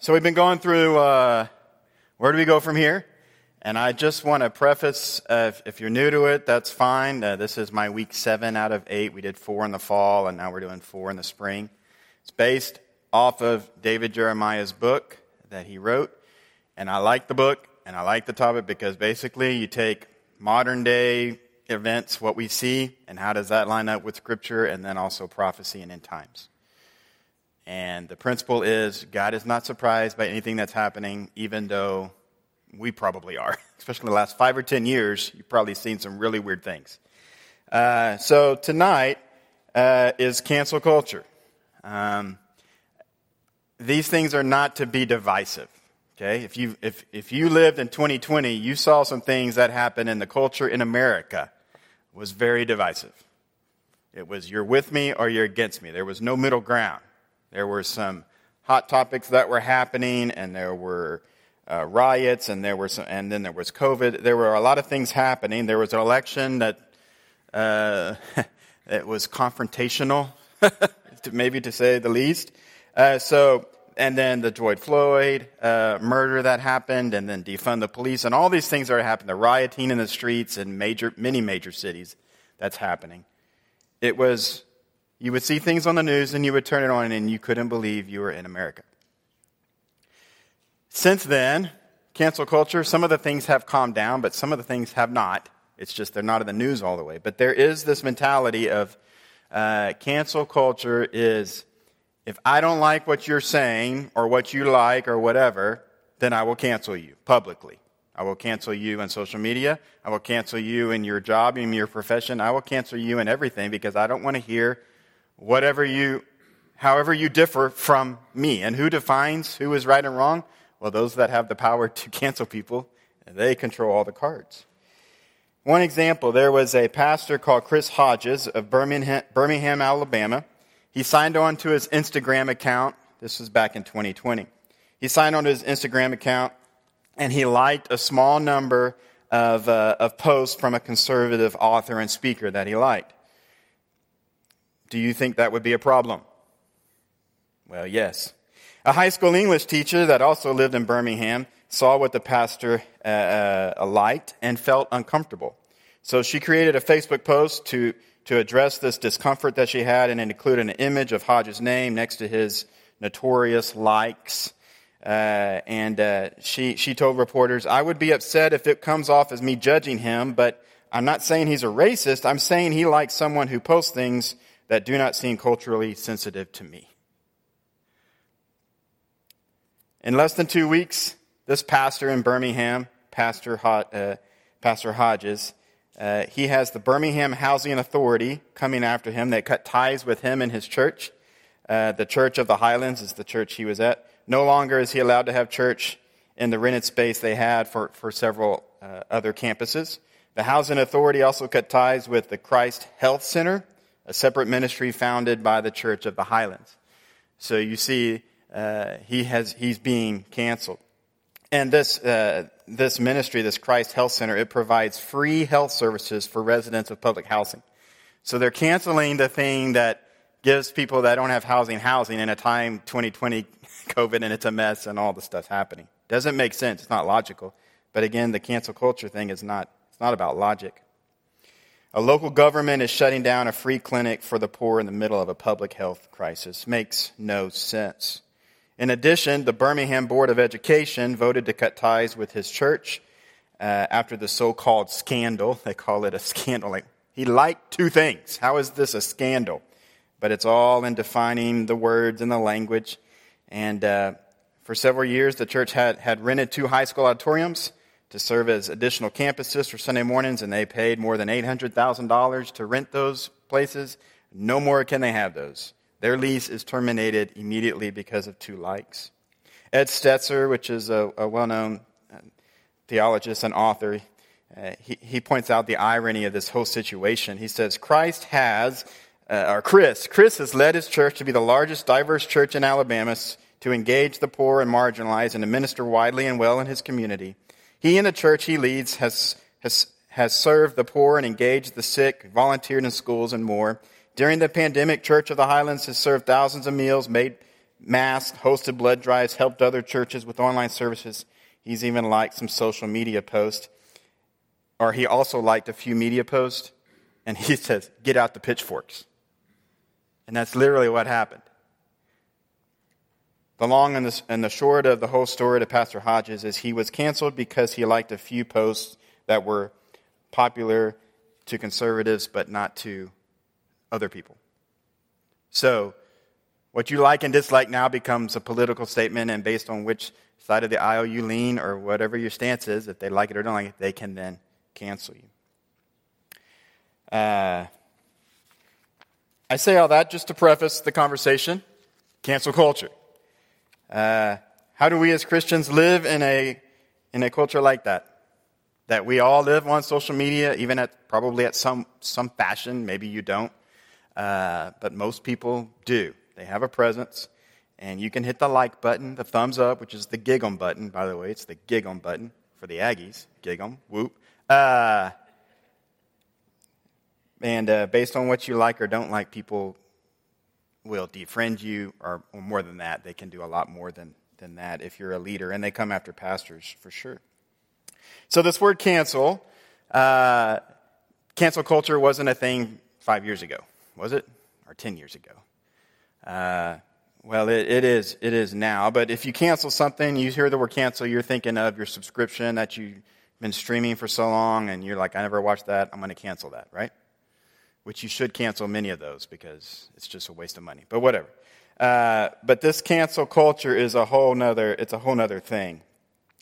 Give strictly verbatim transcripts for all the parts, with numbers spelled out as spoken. So we've been going through, uh, where do we go from here? And I just want to preface, uh, if, if you're new to it, that's fine. Uh, this is my week seven out of eight. We did four in the fall, and now we're doing four in the spring. It's based off of David Jeremiah's book that he wrote. And I like the book, and I like the topic because basically you take modern day events, what we see, and how does that line up with Scripture, and then also prophecy and end times. And the principle is God is not surprised by anything that's happening, even though we probably are. Especially in the last five or ten years, you've probably seen some really weird things. Uh, so tonight uh, is cancel culture. Um, these things are not to be divisive. Okay, if you if if you lived in twenty twenty, you saw some things that happened in the culture in America. It was very divisive. It was you're with me or you're against me. There was no middle ground. There were some hot topics that were happening, and there were uh, riots, and there were some, and then there was COVID. There were a lot of things happening. There was an election that uh, it was confrontational, to maybe to say the least. Uh, so, and then the George Floyd uh, murder that happened, and then defund the police, and all these things that are happening. The rioting in the streets in major, many major cities that's happening. It was. You would see things on the news, and you would turn it on, and you couldn't believe you were in America. Since then, cancel culture, some of the things have calmed down, but some of the things have not. It's just they're not in the news all the way. But there is this mentality of uh, cancel culture is, if I don't like what you're saying or what you like or whatever, then I will cancel you publicly. I will cancel you on social media. I will cancel you in your job, in your profession. I will cancel you in everything because I don't want to hear whatever you, however you differ from me. And who defines who is right and wrong? Well, those that have the power to cancel people, they control all the cards. One example, there was a pastor called Chris Hodges of Birmingham, Birmingham, Alabama. He signed on to his Instagram account. This was back in twenty twenty. He signed on to his Instagram account, and he liked a small number of, uh, of posts from a conservative author and speaker that he liked. Do you think that would be a problem? Well, yes. A high school English teacher that also lived in Birmingham saw what the pastor uh, uh, liked and felt uncomfortable. So she created a Facebook post to, to address this discomfort that she had, and it included an image of Hodges' name next to his notorious likes. Uh, and uh, she, she told reporters, "I would be upset if it comes off as me judging him, but I'm not saying he's a racist. I'm saying he likes someone who posts things that do not seem culturally sensitive to me." In less than two weeks, this pastor in Birmingham, Pastor Hod- uh, Pastor Hodges, uh, he has the Birmingham Housing Authority coming after him. They cut ties with him and his church. Uh, the Church of the Highlands is the church he was at. No longer is he allowed to have church in the rented space they had for, for several uh, other campuses. The Housing Authority also cut ties with the Christ Health Center, a separate ministry founded by the Church of the Highlands. So you see, uh, he has he's being canceled. And this uh, this ministry, this Christ Health Center, it provides free health services for residents of public housing. So they're canceling the thing that gives people that don't have housing housing in a time, twenty twenty, COVID, and it's a mess and all the stuff's happening. Doesn't make sense. It's not logical. But again, the cancel culture thing is not it's not about logic. A local government is shutting down a free clinic for the poor in the middle of a public health crisis. Makes no sense. In addition, the Birmingham Board of Education voted to cut ties with his church uh, after the so-called scandal. They call it a scandal. Like, he liked two things. How is this a scandal? But it's all in defining the words and the language. And uh, for several years, the church had, had rented two high school auditoriums to serve as additional campuses for Sunday mornings, and they paid more than eight hundred thousand dollars to rent those places. No more can they have those. Their lease is terminated immediately because of two likes. Ed Stetzer, which is a, a well-known theologist and author, uh, he, he points out the irony of this whole situation. He says, Christ has, uh, or Chris, Chris has led his church to be the largest diverse church in Alabama, to engage the poor and marginalized and to minister widely and well in his community. He and the church he leads has, has has served the poor and engaged the sick, volunteered in schools and more. During the pandemic, Church of the Highlands has served thousands of meals, made masks, hosted blood drives, helped other churches with online services. He's even liked some social media posts. Or he also liked a few media posts, and he says, "Get out the pitchforks." And that's literally what happened. The long and the, and the short of the whole story to Pastor Hodges is he was canceled because he liked a few posts that were popular to conservatives but not to other people. So what you like and dislike now becomes a political statement, and based on which side of the aisle you lean or whatever your stance is, if they like it or don't like it, they can then cancel you. Uh, I say all that just to preface the conversation, cancel culture. Uh, how do we as Christians live in a in a culture like that? That we all live on social media, even at probably at some some fashion. Maybe you don't, uh, but most people do. They have a presence, and you can hit the like button, the thumbs up, which is the gig 'em button. By the way, it's the gig 'em button for the Aggies. Gig 'em, whoop. Uh, and uh, based on what you like or don't like, people will defriend you, or, or more than that, they can do a lot more than, than that if you're a leader, and they come after pastors for sure. So this word cancel, uh, cancel culture wasn't a thing five years ago, was it? Or ten years ago. Uh, well, it, it is it is now, but if you cancel something, you hear the word cancel, you're thinking of your subscription that you've been streaming for so long, and you're like, I never watched that, I'm going to cancel that, right? Which you should cancel many of those because it's just a waste of money. But whatever. Uh, but this cancel culture is a whole nother, it's a whole nother thing.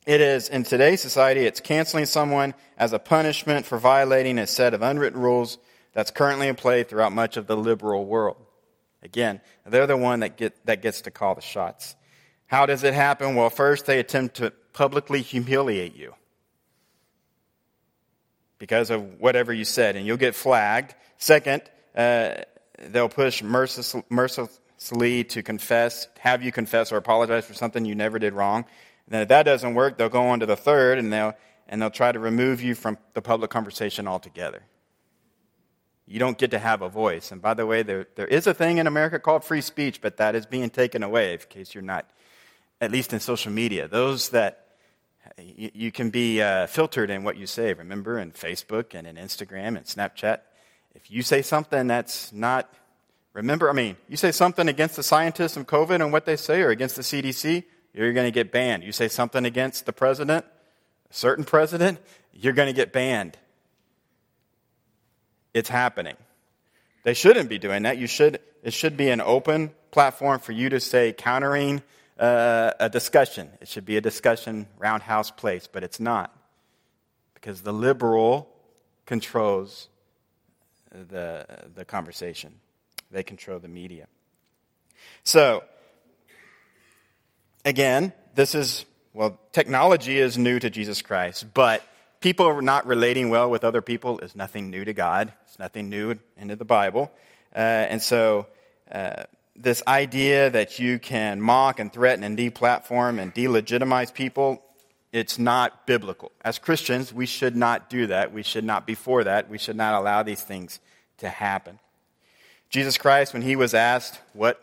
It is, in today's society, it's canceling someone as a punishment for violating a set of unwritten rules that's currently in play throughout much of the liberal world. Again, they're the one that get that gets to call the shots. How does it happen? Well, first they attempt to publicly humiliate you because of whatever you said, and you'll get flagged. Second, uh, they'll push mercil- mercilessly to confess, have you confess or apologize for something you never did wrong. And then if that doesn't work, they'll go on to the third, and they'll and they'll try to remove you from the public conversation altogether. You don't get to have a voice. And by the way, there there is a thing in America called free speech, but that is being taken away, in case you're not, at least in social media. Those that you, you can be uh, filtered in what you say, remember, in Facebook and in Instagram and Snapchat. If you say something that's not, remember, I mean, you say something against the scientists and COVID and what they say, or against the C D C, you're going to get banned. You say something against the president, a certain president, you're going to get banned. It's happening. They shouldn't be doing that. You should. It should be an open platform for you to say countering uh, a discussion. It should be a discussion roundhouse place, but it's not, because the liberal controls the the conversation. They control the media. So, again, this is, well, technology is new to Jesus Christ, but people not relating well with other people is nothing new to God. It's nothing new into the Bible. Uh, and so uh, this idea that you can mock and threaten and deplatform and delegitimize people, it's not biblical. As Christians, we should not do that. We should not be for that. We should not allow these things to happen. Jesus Christ, when he was asked what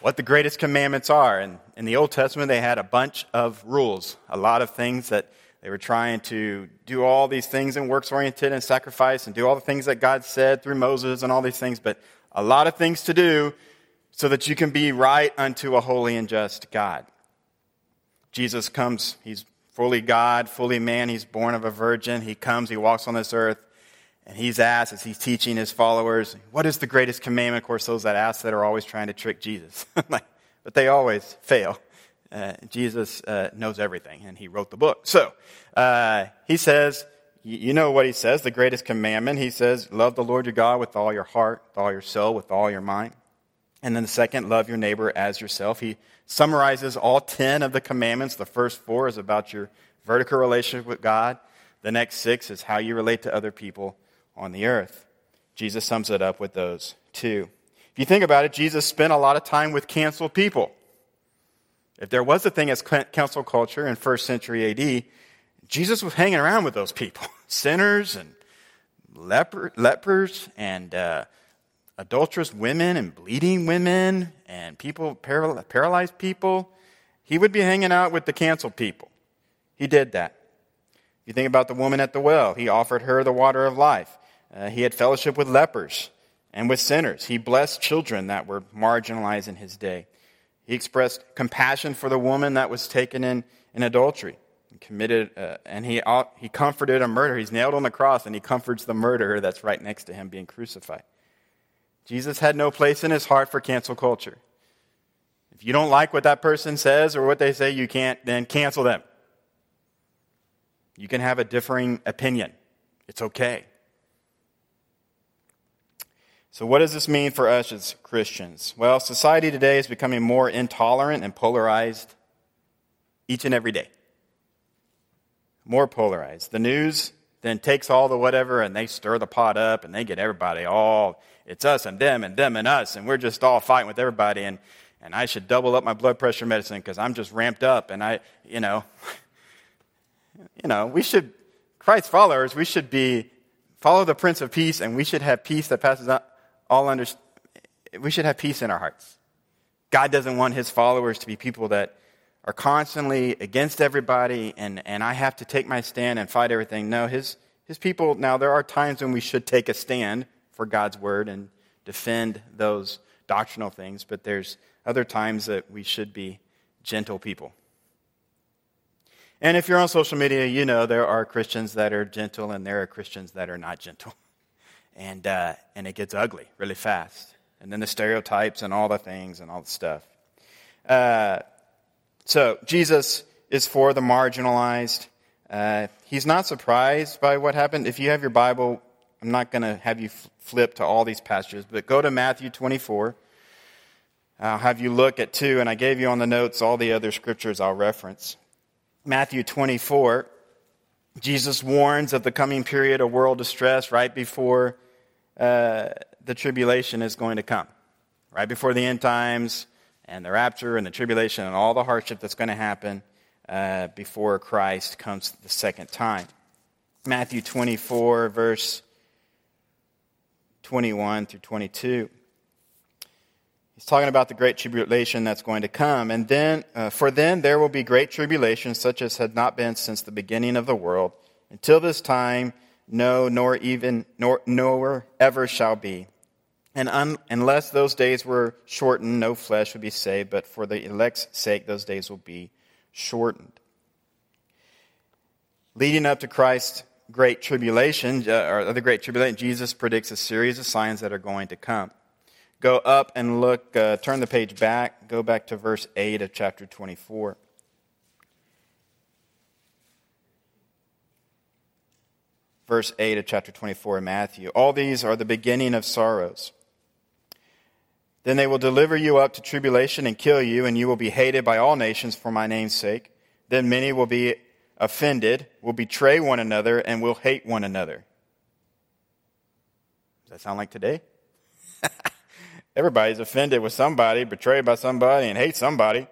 what the greatest commandments are, and in the Old Testament they had a bunch of rules, a lot of things that they were trying to do, all these things in works-oriented and sacrifice and do all the things that God said through Moses and all these things, but a lot of things to do so that you can be right unto a holy and just God. Jesus comes, he's fully God, fully man. He's born of a virgin. He comes, he walks on this earth, and he's asked, as he's teaching his followers, what is the greatest commandment? Of course, those that ask that are always trying to trick Jesus. Like, but they always fail. Uh, Jesus uh, knows everything, and he wrote the book. So uh, he says, you know what he says, the greatest commandment. He says, love the Lord your God with all your heart, with all your soul, with all your mind. And then the second, love your neighbor as yourself. He summarizes all ten of the commandments. The first four is about your vertical relationship with God. The next six is how you relate to other people on the earth. Jesus sums it up with those two. If you think about it, Jesus spent a lot of time with canceled people. If there was a thing as cancel culture in first century A D, Jesus was hanging around with those people. Sinners and leper, lepers and uh, adulterous women and bleeding women and people, paral- paralyzed people. He would be hanging out with the canceled people. He did that. You think about the woman at the well. He offered her the water of life. Uh, he had fellowship with lepers and with sinners. He blessed children that were marginalized in his day. He expressed compassion for the woman that was taken in, in adultery and committed, uh, and he uh, he comforted a murderer. He's nailed on the cross, and he comforts the murderer that's right next to him being crucified. Jesus had no place in his heart for cancel culture. If you don't like what that person says or what they say, you can't then cancel them. You can have a differing opinion. It's okay. So what does this mean for us as Christians? Well, society today is becoming more intolerant and polarized each and every day. More polarized. The news then takes all the whatever and they stir the pot up and they get everybody all, it's us and them and them and us and we're just all fighting with everybody and, and I should double up my blood pressure medicine because I'm just ramped up and I, you know, you know, we should, Christ's followers, we should be, follow the Prince of Peace and we should have peace that passes out. All under, we should have peace in our hearts. God doesn't want his followers to be people that are constantly against everybody and, and I have to take my stand and fight everything. No, his his people, now there are times when we should take a stand for God's word and defend those doctrinal things, but there's other times that we should be gentle people. And if you're on social media, you know there are Christians that are gentle and there are Christians that are not gentle. And uh, and it gets ugly really fast. And then the stereotypes and all the things and all the stuff. Uh, so Jesus is for the marginalized. Uh, he's not surprised by what happened. If you have your Bible, I'm not going to have you f- flip to all these passages, but go to Matthew twenty-four. I'll have you look at two, and I gave you on the notes all the other scriptures I'll reference. Matthew twenty-four, Jesus warns of the coming period of world distress right before uh, the tribulation is going to come. Right before the end times and the rapture and the tribulation and all the hardship that's going to happen uh, before Christ comes the second time. Matthew twenty-four, verse twenty-one through twenty-two. He's talking about the great tribulation that's going to come. And then, uh, for then there will be great tribulation, such as had not been since the beginning of the world. Until this time, no, nor even, nor, nor ever shall be. And un, unless those days were shortened, no flesh would be saved. But for the elect's sake, those days will be shortened. Leading up to Christ's great tribulation, uh, or the great tribulation, Jesus predicts a series of signs that are going to come. Go up and look, uh, turn the page back, go back to verse eight of chapter twenty-four. Verse eight of chapter twenty-four of Matthew. All these are the beginning of sorrows. Then they will deliver you up to tribulation and kill you, and you will be hated by all nations for my name's sake. Then many will be offended, will betray one another, and will hate one another. Does that sound like today? Everybody's offended with somebody, betrayed by somebody, and hates somebody.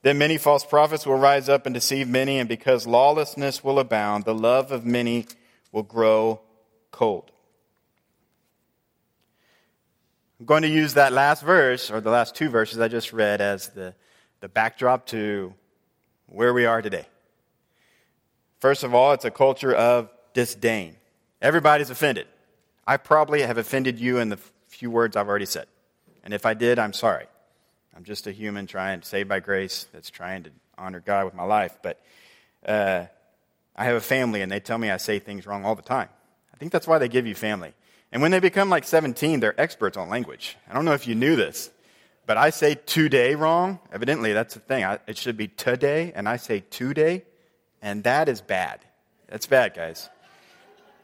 Then many false prophets will rise up and deceive many, and because lawlessness will abound, the love of many will grow cold. I'm going to use that last verse, or the last two verses I just read, as the, the backdrop to where we are today. First of all, it's a culture of disdain. Everybody's offended. I probably have offended you in the few words I've already said. And if I did, I'm sorry. I'm just a human trying to save by grace that's trying to honor God with my life. But uh, I have a family, and they tell me I say things wrong all the time. I think that's why they give you family. And when they become like seventeen, they're experts on language. I don't know if you knew this, but I say today wrong. Evidently, that's the thing. I, it should be today, and I say today, and that is bad. That's bad, guys.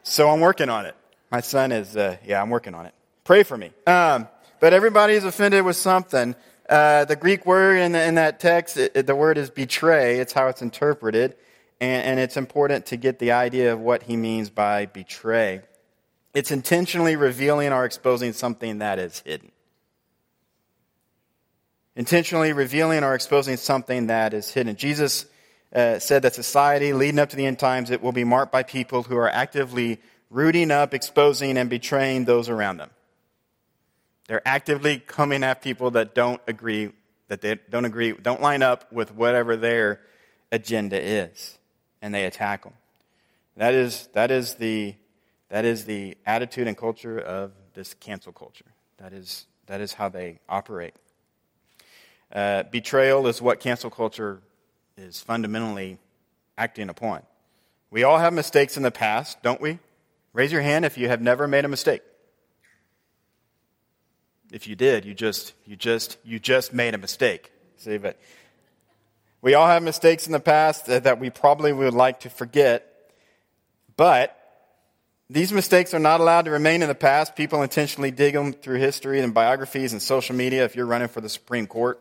So I'm working on it. My son is, uh, yeah, I'm working on it. Pray for me. Um But everybody's offended with something. Uh, the Greek word in, the, in that text, it, it, the word is betray. It's how it's interpreted. And, and it's important to get the idea of what he means by betray. It's intentionally revealing or exposing something that is hidden. Intentionally revealing or exposing something that is hidden. Jesus uh, said that society leading up to the end times, it will be marked by people who are actively rooting up, exposing, and betraying those around them. They're actively coming at people that don't agree, that they don't agree, don't line up with whatever their agenda is, and they attack them. That is that is the that is the attitude and culture of this cancel culture. That is that is how they operate. Uh, betrayal is what cancel culture is fundamentally acting upon. We all have mistakes in the past, don't we? Raise your hand if you have never made a mistake. If you did, you just you just you just made a mistake. See, but we all have mistakes in the past that we probably would like to forget. But these mistakes are not allowed to remain in the past. People intentionally dig them through history and biographies and social media. If you're running for the Supreme Court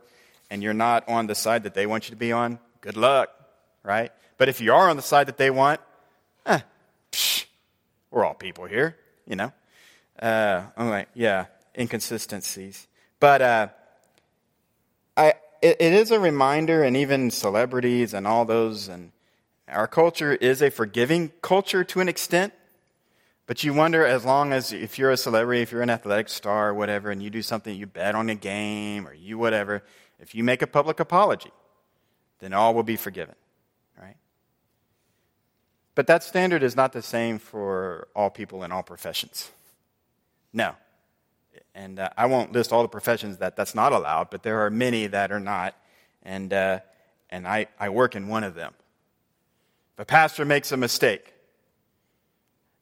and you're not on the side that they want you to be on, good luck, right? But if you are on the side that they want, eh, psh, we're all people here, you know. Uh, I'm like, yeah, inconsistencies. But uh, I, it, it is a reminder, and even celebrities and all those, and our culture is a forgiving culture to an extent. But you wonder, as long as if you're a celebrity, if you're an athletic star or whatever, and you do something, you bet on a game or you whatever, if you make a public apology, then all will be forgiven, right? But that standard is not the same for all people in all professions. No. And uh, I won't list all the professions that that's not allowed, but there are many that are not, and uh, and I, I work in one of them. The pastor makes a mistake.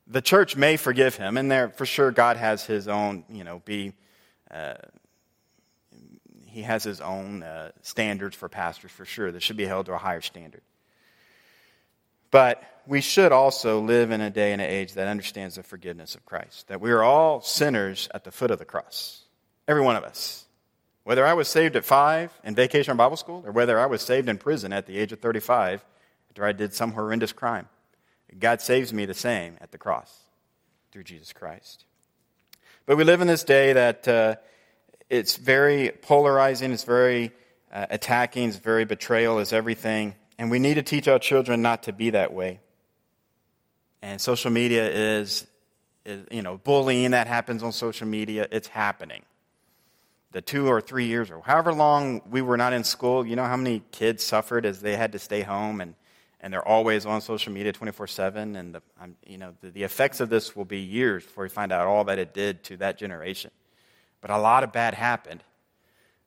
The church may forgive him, and there for sure God has his own, you know, be uh, he has his own uh, standards for pastors for sure. They should be held to a higher standard. But we should also live in a day and an age that understands the forgiveness of Christ, that we are all sinners at the foot of the cross, every one of us. Whether I was saved at five in vacation Bible school or whether I was saved in prison at the age of thirty-five after I did some horrendous crime, God saves me the same at the cross through Jesus Christ. But we live in this day that uh, it's very polarizing, it's very uh, attacking, it's very betrayal, it's everything. And we need to teach our children not to be that way. And social media is, is, you know, bullying that happens on social media, it's happening. The two or three years or however long we were not in school, you know how many kids suffered as they had to stay home and And they're always on social media twenty-four seven, and the, um, you know the, the effects of this will be years before we find out all that it did to that generation. But a lot of bad happened,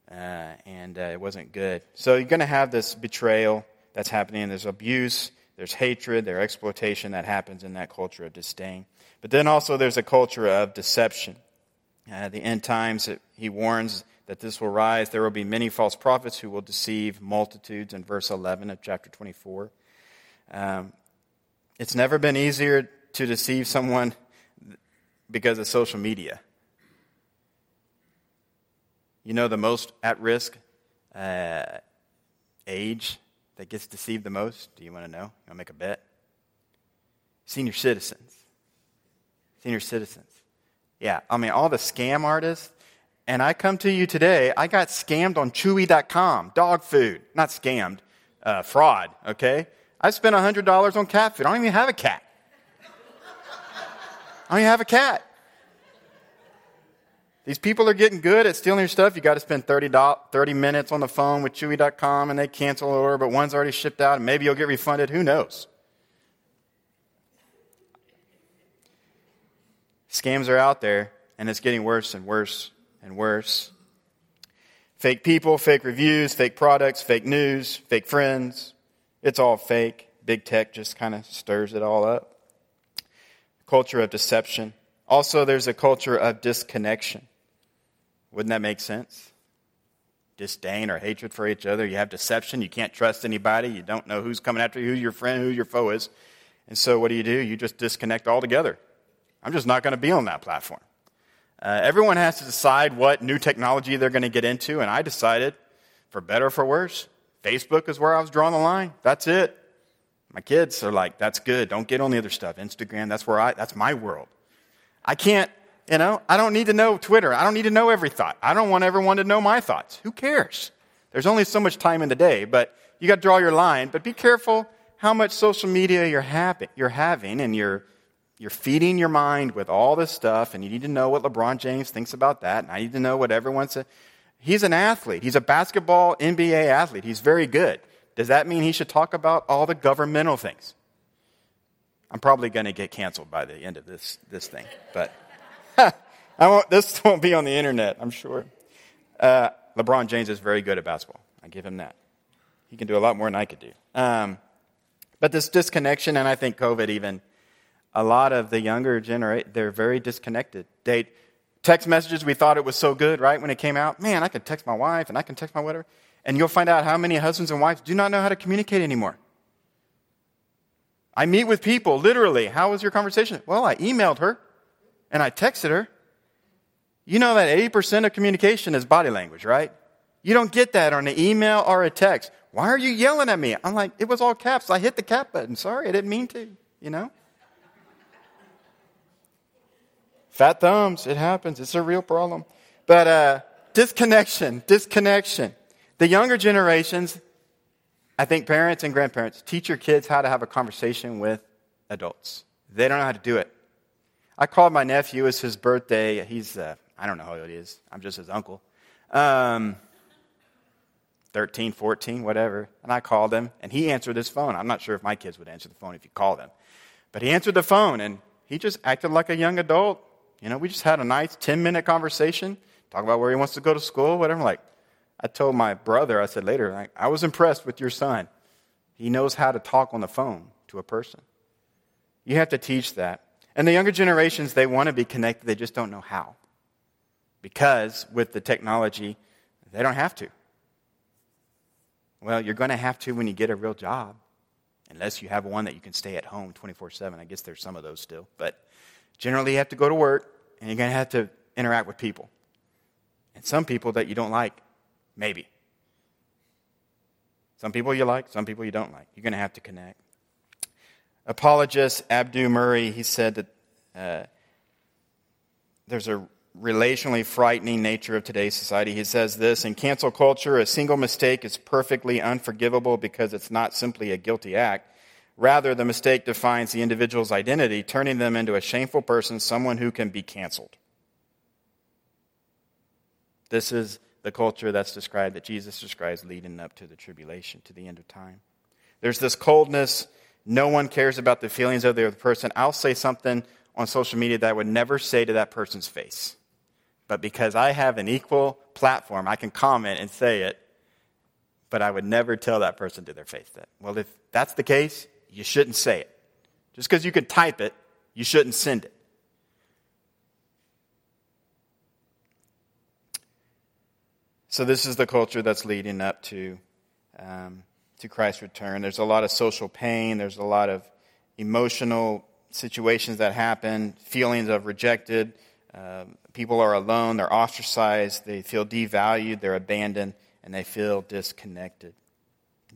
uh, and uh, it wasn't good. So you're going to have this betrayal that's happening. There's abuse, there's hatred, there's exploitation that happens in that culture of disdain. But then also there's a culture of deception. Uh, the end times, it, he warns that this will rise. There will be many false prophets who will deceive multitudes in verse eleven of chapter twenty-four. Um, it's never been easier to deceive someone because of social media. You know the most at-risk uh, age that gets deceived the most? Do you want to know? You want to make a bet? Senior citizens. Senior citizens. Yeah, I mean, all the scam artists. And I come to you today, I got scammed on Chewy dot com, dog food. Not scammed, uh, fraud, okay? I spent one hundred dollars on cat food. I don't even have a cat. I don't even have a cat. These people are getting good at stealing your stuff. You got to spend thirty, thirty minutes on the phone with Chewy dot com, and they cancel the order, but one's already shipped out, and maybe you'll get refunded. Who knows? Scams are out there, and it's getting worse and worse and worse. Fake people, fake reviews, fake products, fake news, fake friends. It's all fake. Big tech just kind of stirs it all up. Culture of deception. Also, there's a culture of disconnection. Wouldn't that make sense? Disdain or hatred for each other. You have deception. You can't trust anybody. You don't know who's coming after you, who your friend, who your foe is. And so what do you do? You just disconnect altogether. I'm just not going to be on that platform. Uh, everyone has to decide what new technology they're going to get into, and I decided, for better or for worse, Facebook is where I was drawing the line. That's it. My kids are like, that's good. Don't get on the other stuff. Instagram, that's where I, that's my world. I can't, you know, I don't need to know Twitter. I don't need to know every thought. I don't want everyone to know my thoughts. Who cares? There's only so much time in the day, but you got to draw your line. But be careful how much social media you're, happy, you're having and you're You're feeding your mind with all this stuff, and you need to know what LeBron James thinks about that, and I need to know what everyone says. He's an athlete. He's a basketball N B A athlete. He's very good. Does that mean he should talk about all the governmental things? I'm probably going to get canceled by the end of this this thing, but I won't, this won't be on the internet, I'm sure. Uh, LeBron James is very good at basketball. I give him that. He can do a lot more than I could do. Um, but this disconnection, and I think COVID even, a lot of the younger generation, they're very disconnected. They text messages, we thought it was so good, right, when it came out. Man, I can text my wife, and I can text my whatever. And you'll find out how many husbands and wives do not know how to communicate anymore. I meet with people, literally. How was your conversation? Well, I emailed her, and I texted her. You know that eighty percent of communication is body language, right? You don't get that on an email or a text. Why are you yelling at me? I'm like, it was all caps. I hit the cap button. Sorry, I didn't mean to, you know? Fat thumbs, it happens. It's a real problem. But uh, disconnection, disconnection. The younger generations, I think parents and grandparents, teach your kids how to have a conversation with adults. They don't know how to do it. I called my nephew. It's his birthday. He's, uh, I don't know how old he is. I'm just his uncle. Um, thirteen, fourteen, whatever. And I called him, and he answered his phone. I'm not sure if my kids would answer the phone if you call them. But he answered the phone, and he just acted like a young adult. You know, we just had a nice ten-minute conversation, talk about where he wants to go to school, whatever. Like, I told my brother, I said later, like, I was impressed with your son. He knows how to talk on the phone to a person. You have to teach that. And the younger generations, they want to be connected. They just don't know how. Because with the technology, they don't have to. Well, you're going to have to when you get a real job. Unless you have one that you can stay at home twenty-four seven. I guess there's some of those still. But generally, you have to go to work, and you're going to have to interact with people. And some people that you don't like, maybe. Some people you like, some people you don't like. You're going to have to connect. Apologist Abdu Murray, he said that uh, there's a relationally frightening nature of today's society. He says this, in cancel culture, a single mistake is perfectly unforgivable because it's not simply a guilty act. Rather, the mistake defines the individual's identity, turning them into a shameful person, someone who can be canceled. This is the culture that's described, that Jesus describes leading up to the tribulation, to the end of time. There's this coldness. No one cares about the feelings of the other person. I'll say something on social media that I would never say to that person's face. But because I have an equal platform, I can comment and say it, but I would never tell that person to their face that. Well, if that's the case, you shouldn't say it. Just because you could type it, you shouldn't send it. So this is the culture that's leading up to um to Christ's return. There's a lot of social pain. There's a lot of emotional situations that happen, feelings of rejected. Um, people are alone. They're ostracized. They feel devalued. They're abandoned, and they feel disconnected.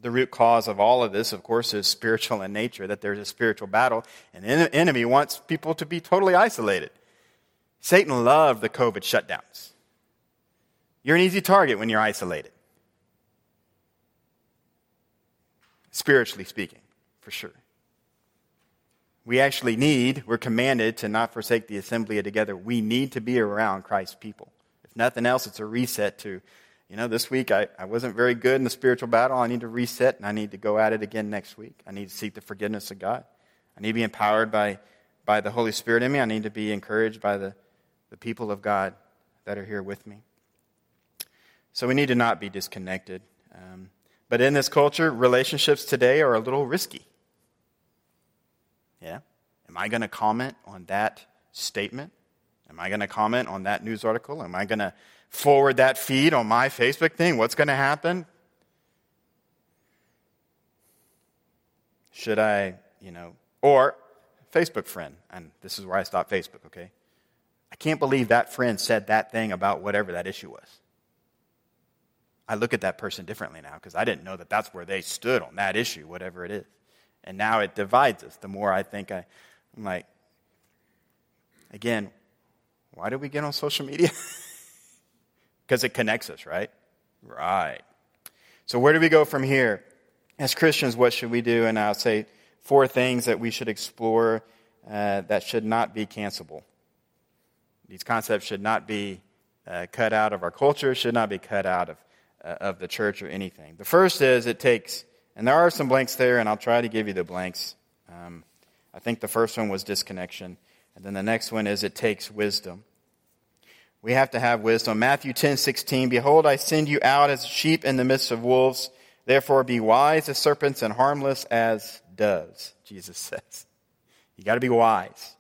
The root cause of all of this, of course, is spiritual in nature, that there's a spiritual battle, and the enemy wants people to be totally isolated. Satan loved the COVID shutdowns. You're an easy target when you're isolated. Spiritually speaking, for sure. We actually need, we're commanded to not forsake the assembly together. We need to be around Christ's people. If nothing else, it's a reset to, you know, this week I, I wasn't very good in the spiritual battle. I need to reset, and I need to go at it again next week. I need to seek the forgiveness of God. I need to be empowered by, by the Holy Spirit in me. I need to be encouraged by the, the people of God that are here with me. So we need to not be disconnected. Um But in this culture, relationships today are a little risky. Yeah? Am I going to comment on that statement? Am I going to comment on that news article? Am I going to forward that feed on my Facebook thing? What's going to happen? Should I, you know, or Facebook friend, and this is where I stopped Facebook, okay? I can't believe that friend said that thing about whatever that issue was. I look at that person differently now because I didn't know that that's where they stood on that issue, whatever it is. And now it divides us. The more I think, I, I'm like, again, why did we get on social media? Because it connects us, right? Right. So where do we go from here? As Christians, what should we do? And I'll say four things that we should explore uh, that should not be cancelable. These concepts should not be uh, cut out of our culture, should not be cut out of uh, of the church or anything. The first is it takes, and there are some blanks there, and I'll try to give you the blanks. Um, I think the first one was disconnection. And then the next one is it takes wisdom. We have to have wisdom. Matthew ten sixteen, "Behold, I send you out as sheep in the midst of wolves. Therefore be wise as serpents and harmless as doves," Jesus says. You got to be wise.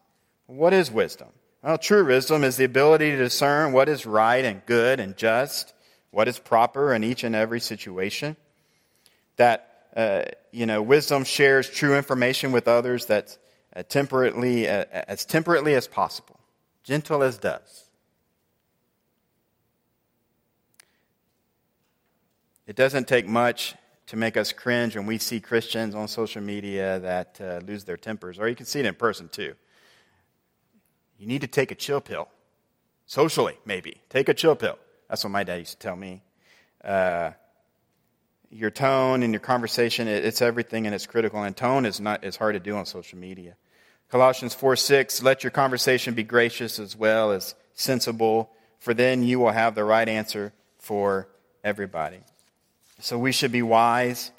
What is wisdom? Well, true wisdom is the ability to discern what is right and good and just, what is proper in each and every situation. That, uh, you know, wisdom shares true information with others that's uh, temperately, uh, as temperately as possible, gentle as doves. It doesn't take much to make us cringe when we see Christians on social media that uh, lose their tempers. Or you can see it in person too. You need to take a chill pill. Socially, maybe. Take a chill pill. That's what my dad used to tell me. Uh, your tone and your conversation, it, it's everything and it's critical. And tone is not is hard to do on social media. Colossians four six, "Let your conversation be gracious as well as sensible, for then you will have the right answer for everybody." So we should be wise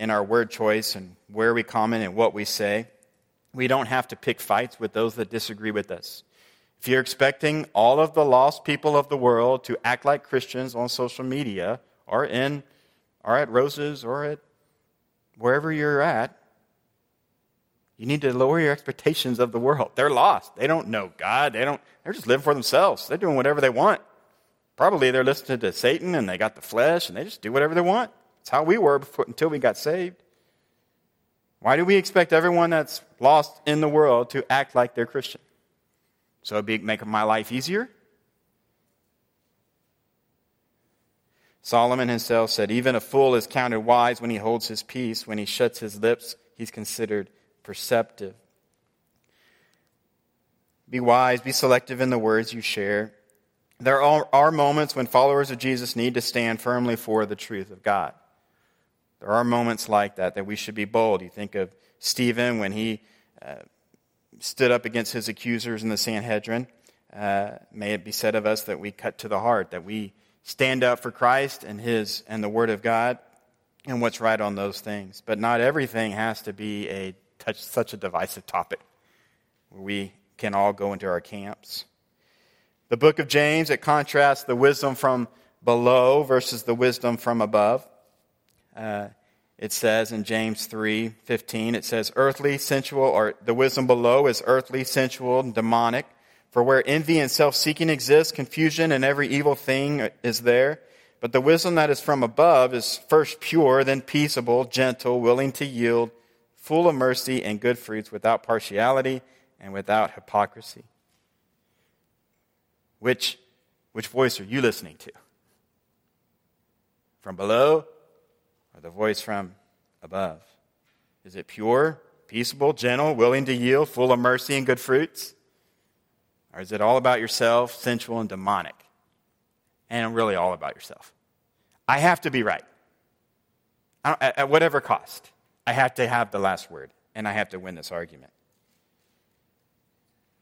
in our word choice and where we comment and what we say. We don't have to pick fights with those that disagree with us. If you're expecting all of the lost people of the world to act like Christians on social media or in or at Roses or at wherever you're at, you need to lower your expectations of the world. They're lost. They don't know God. They don't, they're just living for themselves. They're doing whatever they want. Probably they're listening to Satan and they got the flesh and they just do whatever they want. It's how we were before, until we got saved. Why do we expect everyone that's lost in the world to act like they're Christian? So it'd be making my life easier. Solomon himself said, "Even a fool is counted wise when he holds his peace. When he shuts his lips, he's considered perceptive." Be wise, be selective in the words you share. There are moments when followers of Jesus need to stand firmly for the truth of God. There are moments like that that we should be bold. You think of Stephen when he uh, stood up against his accusers in the Sanhedrin. Uh, may it be said of us that we cut to the heart, that we stand up for Christ and His and the Word of God and what's right on those things. But not everything has to be a touch, such a divisive topic where we can all go into our camps. The book of James, it contrasts the wisdom from below versus the wisdom from above. Uh, it says in James three fifteen, it says, earthly, sensual, or the wisdom below is earthly, sensual, and demonic. For where envy and self-seeking exist, confusion and every evil thing is there. But the wisdom that is from above is first pure, then peaceable, gentle, willing to yield, full of mercy and good fruits, without partiality and without hypocrisy. Which which voice are you listening to? From below or the voice from above? Is it pure, peaceable, gentle, willing to yield, full of mercy and good fruits? Or is it all about yourself, sensual and demonic? And really all about yourself. I have to be right. I don't, at, at whatever cost. I have to have the last word. And I have to win this argument.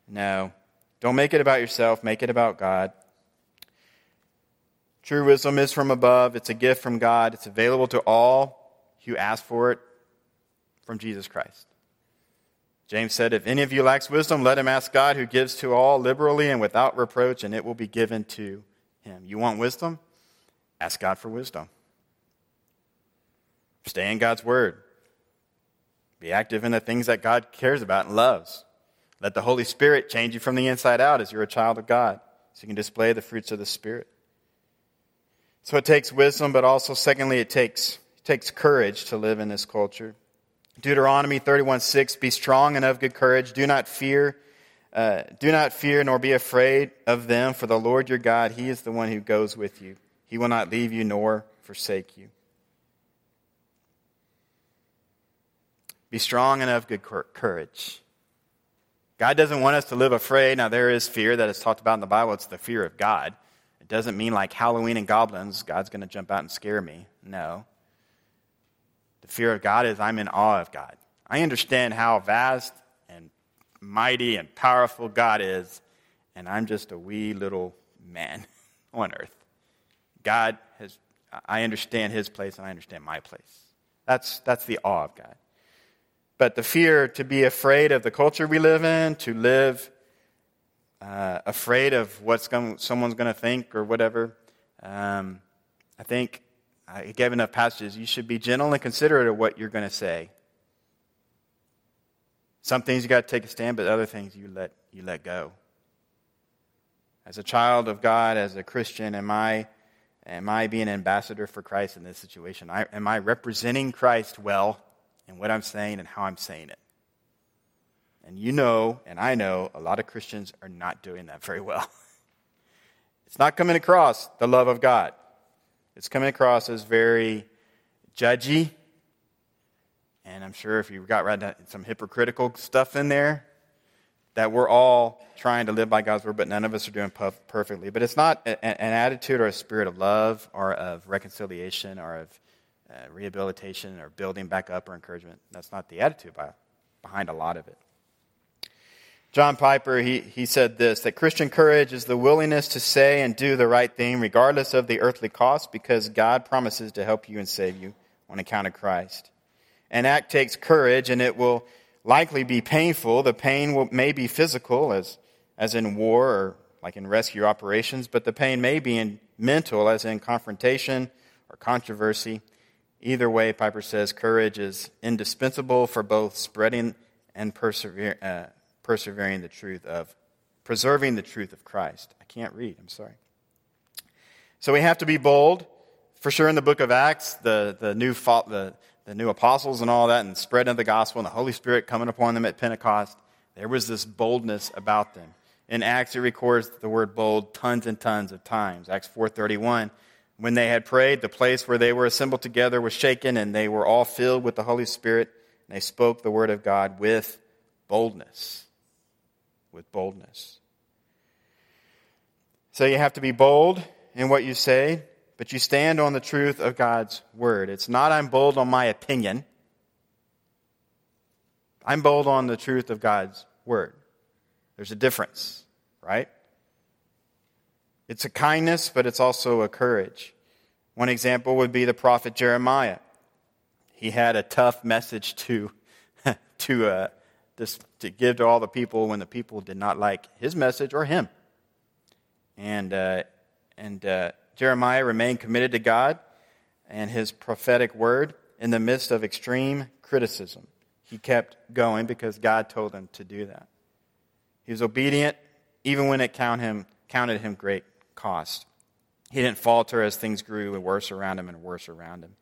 No. Don't make it about yourself. Make it about God. True wisdom is from above. It's a gift from God. It's available to all who ask for it from Jesus Christ. James said, "If any of you lacks wisdom, let him ask God, who gives to all liberally and without reproach, and it will be given to him." You want wisdom? Ask God for wisdom. Stay in God's word. Be active in the things that God cares about and loves. Let the Holy Spirit change you from the inside out as you're a child of God, so you can display the fruits of the Spirit. So it takes wisdom, but also, secondly, it takes it takes courage to live in this culture. Deuteronomy thirty-one six, "Be strong and of good courage. Do not fear, uh, do not fear nor be afraid of them, for the Lord your God, He is the one who goes with you. He will not leave you nor forsake you." Be strong and of good courage. God doesn't want us to live afraid. Now, there is fear that is talked about in the Bible. It's the fear of God. It doesn't mean like Halloween and goblins, God's going to jump out and scare me. No. The fear of God is I'm in awe of God. I understand how vast and mighty and powerful God is, and I'm just a wee little man on earth. God has, I understand his place and I understand my place. That's that's the awe of God. But the fear to be afraid of the culture we live in, to live uh, afraid of what someone's going to think or whatever, um, I think I gave enough passages. You should be gentle and considerate of what you're going to say. Some things you got to take a stand, but other things you let you let go. As a child of God, as a Christian, am I am I being an ambassador for Christ in this situation? I, am I representing Christ well in what I'm saying and how I'm saying it? And you know, and I know, a lot of Christians are not doing that very well. It's not coming across the love of God. It's coming across as very judgy. And I'm sure if you got right some hypocritical stuff in there, that we're all trying to live by God's word, but none of us are doing perfectly. But it's not an attitude or a spirit of love or of reconciliation or of rehabilitation or building back up or encouragement. That's not the attitude behind a lot of it. John Piper, he, he said this, that Christian courage is the willingness to say and do the right thing regardless of the earthly cost, because God promises to help you and save you on account of Christ. An act takes courage, and it will likely be painful. The pain will, may be physical, as as in war or like in rescue operations, but the pain may be in mental, as in confrontation or controversy. Either way, Piper says, courage is indispensable for both spreading and persevering, uh, persevering the truth of, preserving the truth of Christ. I can't read, I'm sorry. So we have to be bold. For sure in the book of Acts, the, the new fault, the the new apostles and all that, and spreading of the gospel and the Holy Spirit coming upon them at Pentecost, there was this boldness about them. In Acts, it records the word bold tons and tons of times. Acts four thirty-one, when they had prayed, the place where they were assembled together was shaken, and they were all filled with the Holy Spirit, and they spoke the word of God with boldness. With boldness. So you have to be bold in what you say, but you stand on the truth of God's word. It's not I'm bold on my opinion. I'm bold on the truth of God's word. There's a difference, right? It's a kindness, but it's also a courage. One example would be the prophet Jeremiah. He had a tough message to to uh, this, to give to all the people when the people did not like his message or him. And uh, and uh, Jeremiah remained committed to God and his prophetic word in the midst of extreme criticism. He kept going because God told him to do that. He was obedient even when it count him, counted him great cost. He didn't falter as things grew worse around him and worse around him.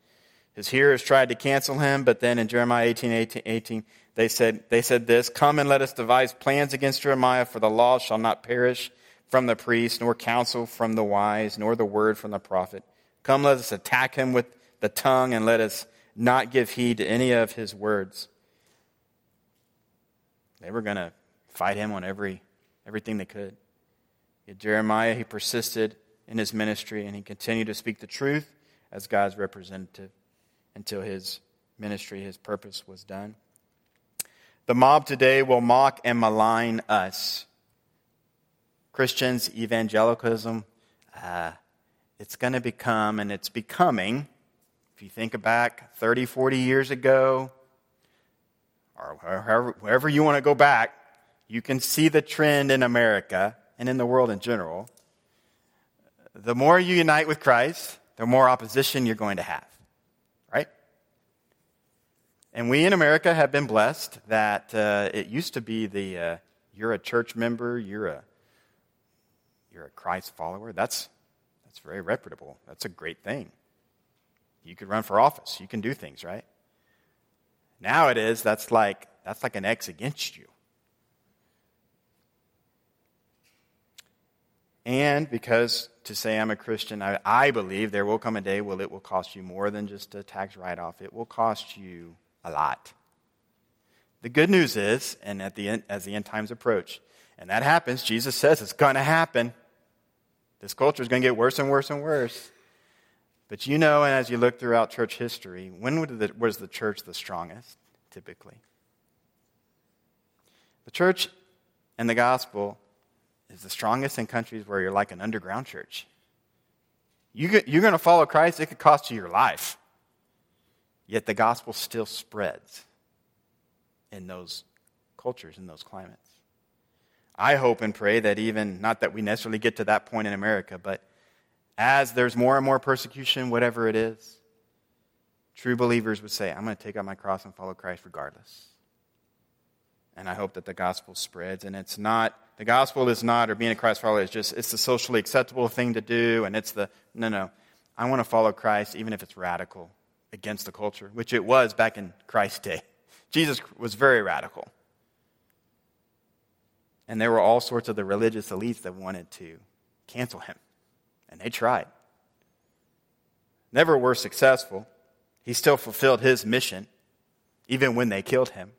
His hearers tried to cancel him, but then in Jeremiah eighteen eighteen, they said, they said this, "Come and let us devise plans against Jeremiah, for the law shall not perish from the priest, nor counsel from the wise, nor the word from the prophet. Come, let us attack him with the tongue, and let us not give heed to any of his words." They were going to fight him on every everything they could. Yet Jeremiah, he persisted in his ministry, and he continued to speak the truth as God's representative until his ministry, his purpose was done. The mob today will mock and malign us. Christians, evangelicalism, uh, it's going to become, and it's becoming, if you think back thirty, forty years ago, or wherever, wherever you want to go back, you can see the trend in America and in the world in general. The more you unite with Christ, the more opposition you're going to have, right? And we in America have been blessed that uh, it used to be the, uh, you're a church member, you're a You're a Christ follower. That's that's very reputable. That's a great thing. You could run for office. You can do things, right? Now it is. That's like that's like an X against you. And because to say I'm a Christian, I, I believe there will come a day where it will cost you more than just a tax write-off. It will cost you a lot. The good news is, and at the end, as the end times approach, and that happens, Jesus says it's going to happen. This culture is going to get worse and worse and worse. But you know, and as you look throughout church history, when was the church the strongest, typically? The church and the gospel is the strongest in countries where you're like an underground church. You, you're going to follow Christ, it could cost you your life. Yet the gospel still spreads in those cultures, in those climates. I hope and pray that even, not that we necessarily get to that point in America, but as there's more and more persecution, whatever it is, true believers would say, I'm going to take up my cross and follow Christ regardless. And I hope that the gospel spreads. And it's not, the gospel is not, or being a Christ follower is just, it's the socially acceptable thing to do, and it's the, no, no. I want to follow Christ even if it's radical against the culture, which it was back in Christ's day. Jesus was very radical. And there were all sorts of the religious elites that wanted to cancel him. And they tried. Never were successful. He still fulfilled his mission, even when they killed him.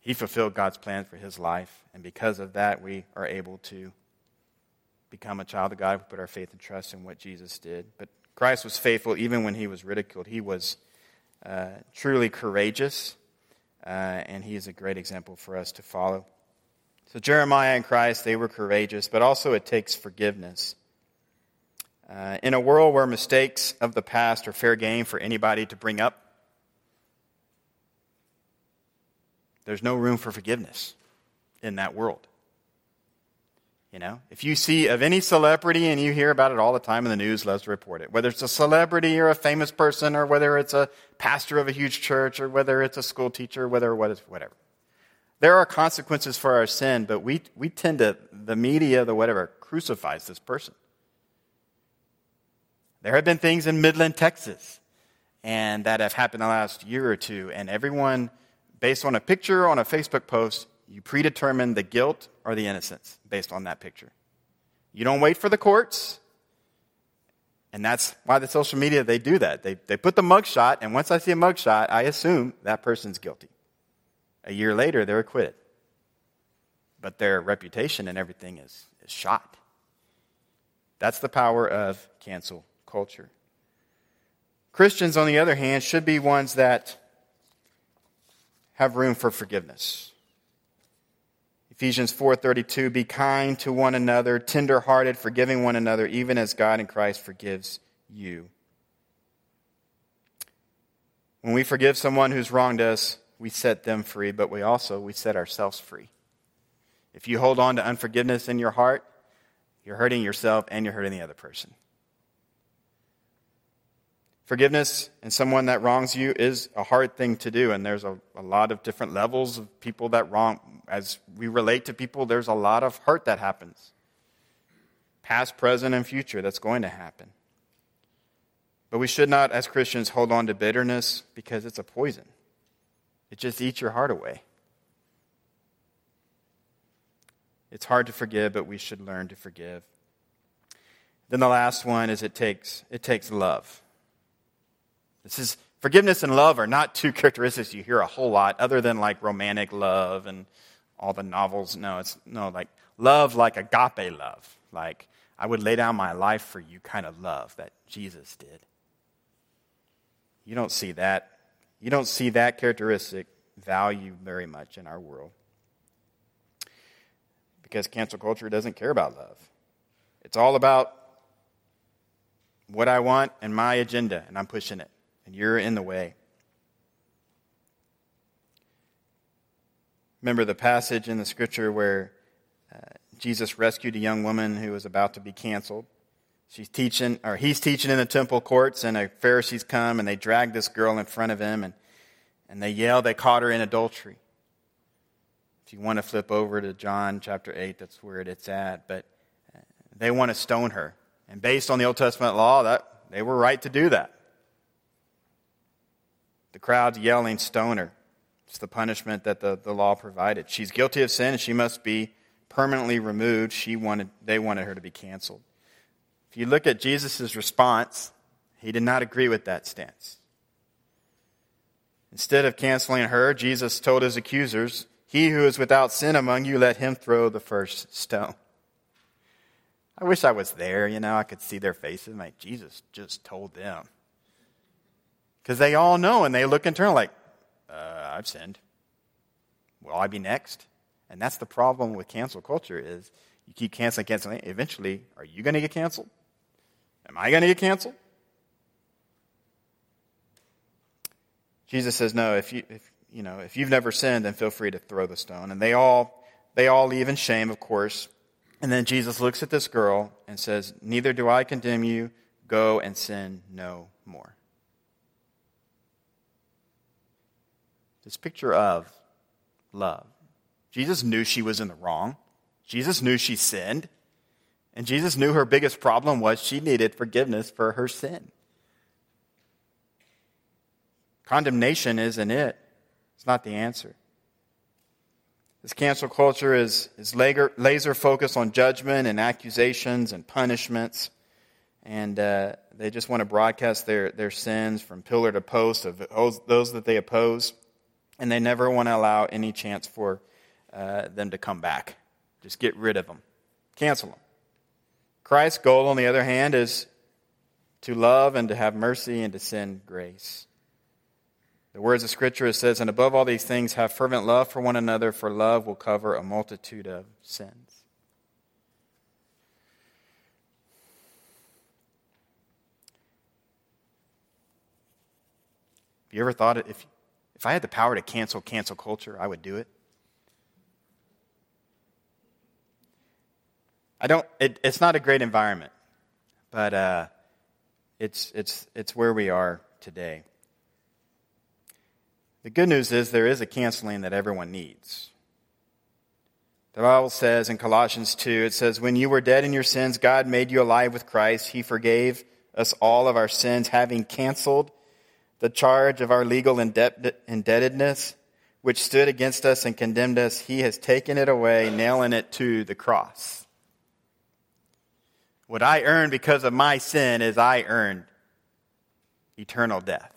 He fulfilled God's plan for his life. And because of that, we are able to become a child of God. We put our faith and trust in what Jesus did. But Christ was faithful even when he was ridiculed. He was uh, truly courageous. Uh, and he is a great example for us to follow. So Jeremiah and Christ, they were courageous, but also it takes forgiveness. Uh, in a world where mistakes of the past are fair game for anybody to bring up, there's no room for forgiveness in that world. You know, if you see of any celebrity and you hear about it all the time, and the news loves to report it, whether it's a celebrity or a famous person, or whether it's a pastor of a huge church, or whether it's a school teacher, whether what is whatever. There are consequences for our sin, but we we tend to, the media, the whatever, crucifies this person. There have been things in Midland, Texas, and that have happened the last year or two, and everyone, based on a picture on a Facebook post, you predetermine the guilt or the innocence based on that picture. You don't wait for the courts, and that's why the social media, they do that. They they put the mugshot, and once I see a mugshot, I assume that person's guilty. A year later, they're acquitted. But their reputation and everything is, is shot. That's the power of cancel culture. Christians, on the other hand, should be ones that have room for forgiveness. Ephesians four thirty-two, be kind to one another, tender-hearted, forgiving one another, even as God in Christ forgives you. When we forgive someone who's wronged us, we set them free, but we also, we set ourselves free. If you hold on to unforgiveness in your heart, you're hurting yourself and you're hurting the other person. Forgiveness in someone that wrongs you is a hard thing to do, and there's a, a lot of different levels of people that wrong. As we relate to people, there's a lot of hurt that happens. Past, present, and future, that's going to happen. But we should not, as Christians, hold on to bitterness because it's a poison. It just eats your heart away. It's hard to forgive, but we should learn to forgive. Then the last one is it takes it takes love. This is forgiveness and love are not two characteristics you hear a whole lot, other than like romantic love and all the novels. No, it's no like love like agape love, like I would lay down my life for you kind of love that Jesus did. You don't see that. You don't see that characteristic value very much in our world because cancel culture doesn't care about love. It's all about what I want and my agenda, and I'm pushing it, and you're in the way. Remember the passage in the scripture where uh, Jesus rescued a young woman who was about to be canceled. She's teaching, or he's teaching in the temple courts, and the Pharisees come and they drag this girl in front of him, and, and they yell, they caught her in adultery. If you want to flip over to John chapter eight, that's where it's at. But they want to stone her, and based on the Old Testament law, that they were right to do that. The crowd's yelling, stone her. It's the punishment that the, the law provided. She's guilty of sin, and she must be permanently removed. She wanted, they wanted her to be canceled. If you look at Jesus' response, he did not agree with that stance. Instead of canceling her, Jesus told his accusers, he who is without sin among you, let him throw the first stone. I wish I was there, you know, I could see their faces. Like, Jesus just told them. Because they all know and they look internal like, uh, I've sinned. Will I be next? And that's the problem with cancel culture is you keep canceling, canceling. Eventually, are you going to get canceled? Am I going to get canceled? Jesus says, no, if you if you know, if you've never sinned, then feel free to throw the stone. And they all they all leave in shame, of course. And then Jesus looks at this girl and says, neither do I condemn you. Go and sin no more. This picture of love. Jesus knew she was in the wrong. Jesus knew she sinned. And Jesus knew her biggest problem was she needed forgiveness for her sin. Condemnation isn't it. It's not the answer. This cancel culture is, is laser focused on judgment and accusations and punishments. And uh, they just want to broadcast their, their sins from pillar to post of those that they oppose. And they never want to allow any chance for uh, them to come back. Just get rid of them. Cancel them. Christ's goal, on the other hand, is to love and to have mercy and to send grace. The words of Scripture says, and above all these things, have fervent love for one another, for love will cover a multitude of sins. Have you ever thought, if if I had the power to cancel cancel culture, I would do it? I don't. It, it's not a great environment, but uh, it's it's it's where we are today. The good news is there is a canceling that everyone needs. The Bible says in Colossians two, it says, when you were dead in your sins, God made you alive with Christ. He forgave us all of our sins, having canceled the charge of our legal indebtedness, which stood against us and condemned us. He has taken it away, nailing it to the cross. What I earned because of my sin is I earned eternal death.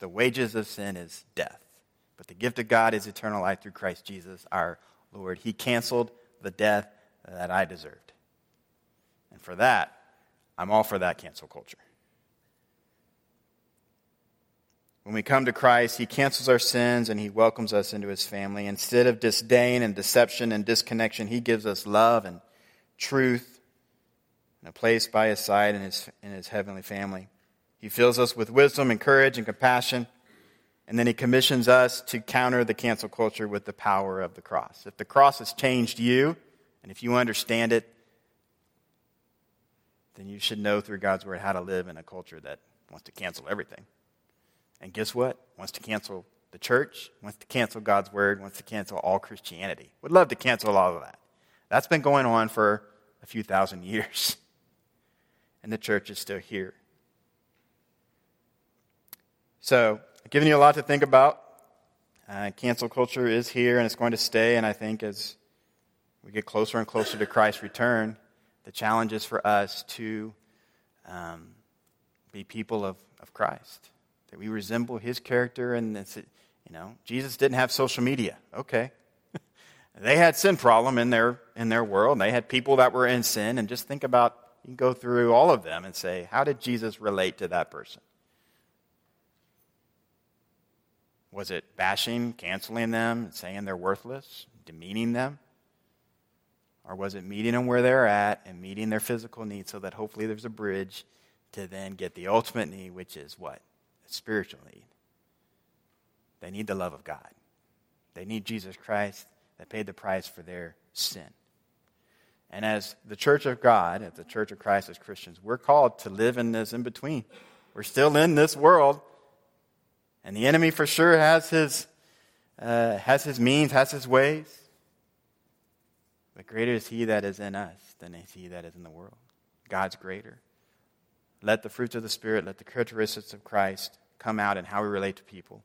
The wages of sin is death, but the gift of God is eternal life through Christ Jesus our Lord. He canceled the death that I deserved. And for that, I'm all for that cancel culture. When we come to Christ, He cancels our sins and He welcomes us into His family. Instead of disdain and deception and disconnection, He gives us love and truth and a place by His side in His, in his heavenly family. He fills us with wisdom and courage and compassion. And then He commissions us to counter the cancel culture with the power of the cross. If the cross has changed you, and if you understand it, then you should know through God's word how to live in a culture that wants to cancel everything. And guess what? Wants to cancel the church, wants to cancel God's word, wants to cancel all Christianity. Would love to cancel all of that. That's been going on for a few thousand years. And the church is still here. So, I've given you a lot to think about. Uh, cancel culture is here and it's going to stay. And I think as we get closer and closer to Christ's return, the challenge is for us to um, be people of, of Christ. That we resemble His character. And, it's, you know, Jesus didn't have social media. Okay. They had sin problem in their, in their world. And they had people that were in sin. And just think about, you can go through all of them and say, how did Jesus relate to that person? Was it bashing, canceling them, saying they're worthless, demeaning them? Or was it meeting them where they're at and meeting their physical needs so that hopefully there's a bridge to then get the ultimate need, which is what? A spiritual need. They need the love of God. They need Jesus Christ that paid the price for their sin. And as the church of God, as the church of Christ as Christians, we're called to live in this in between. We're still in this world. And the enemy for sure has his uh, has his means, has his ways. But greater is He that is in us than is he that is in the world. God's greater. Let the fruits of the Spirit, let the characteristics of Christ come out in how we relate to people.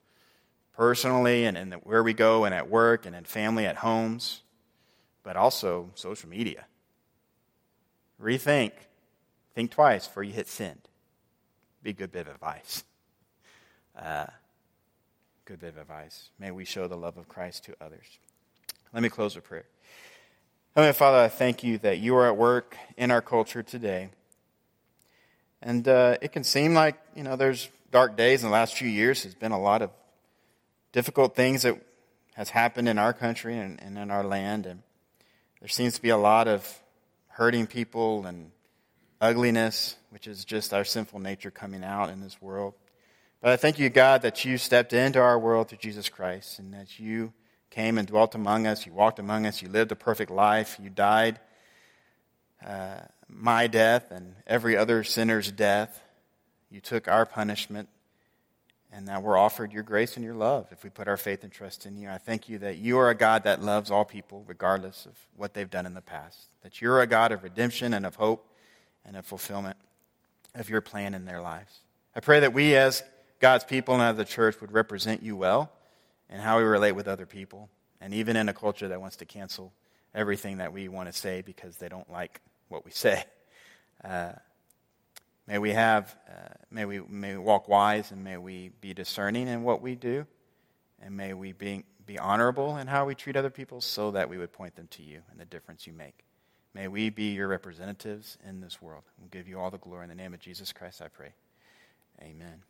Personally and, and where we go and at work and in family, at homes. But also social media. Rethink. Think twice before you hit send. Be a good bit of advice. Uh, good bit of advice. May we show the love of Christ to others. Let me close with prayer. Heavenly Father, I thank You that You are at work in our culture today. And uh, it can seem like, you know, there's dark days in the last few years. There's been a lot of difficult things that has happened in our country and, and in our land. And there seems to be a lot of hurting people and ugliness, which is just our sinful nature coming out in this world. But I thank you, God, that you stepped into our world through Jesus Christ, and that you came and dwelt among us. You walked among us. You lived a perfect life. You died uh, my death and every other sinner's death. You took our punishment, and now we're offered your grace and your love if we put our faith and trust in you. I thank you that you are a God that loves all people regardless of what they've done in the past, that you're a God of redemption and of hope and of fulfillment of your plan in their lives. I pray that we as God's people and as the church would represent you well in how we relate with other people, and even in a culture that wants to cancel everything that we want to say because they don't like what we say. Uh, May we have, uh, may we may we walk wise, and may we be discerning in what we do, and may we be, be honorable in how we treat other people, so that we would point them to you and the difference you make. May we be your representatives in this world. We'll give you all the glory in the name of Jesus Christ, I pray. Amen.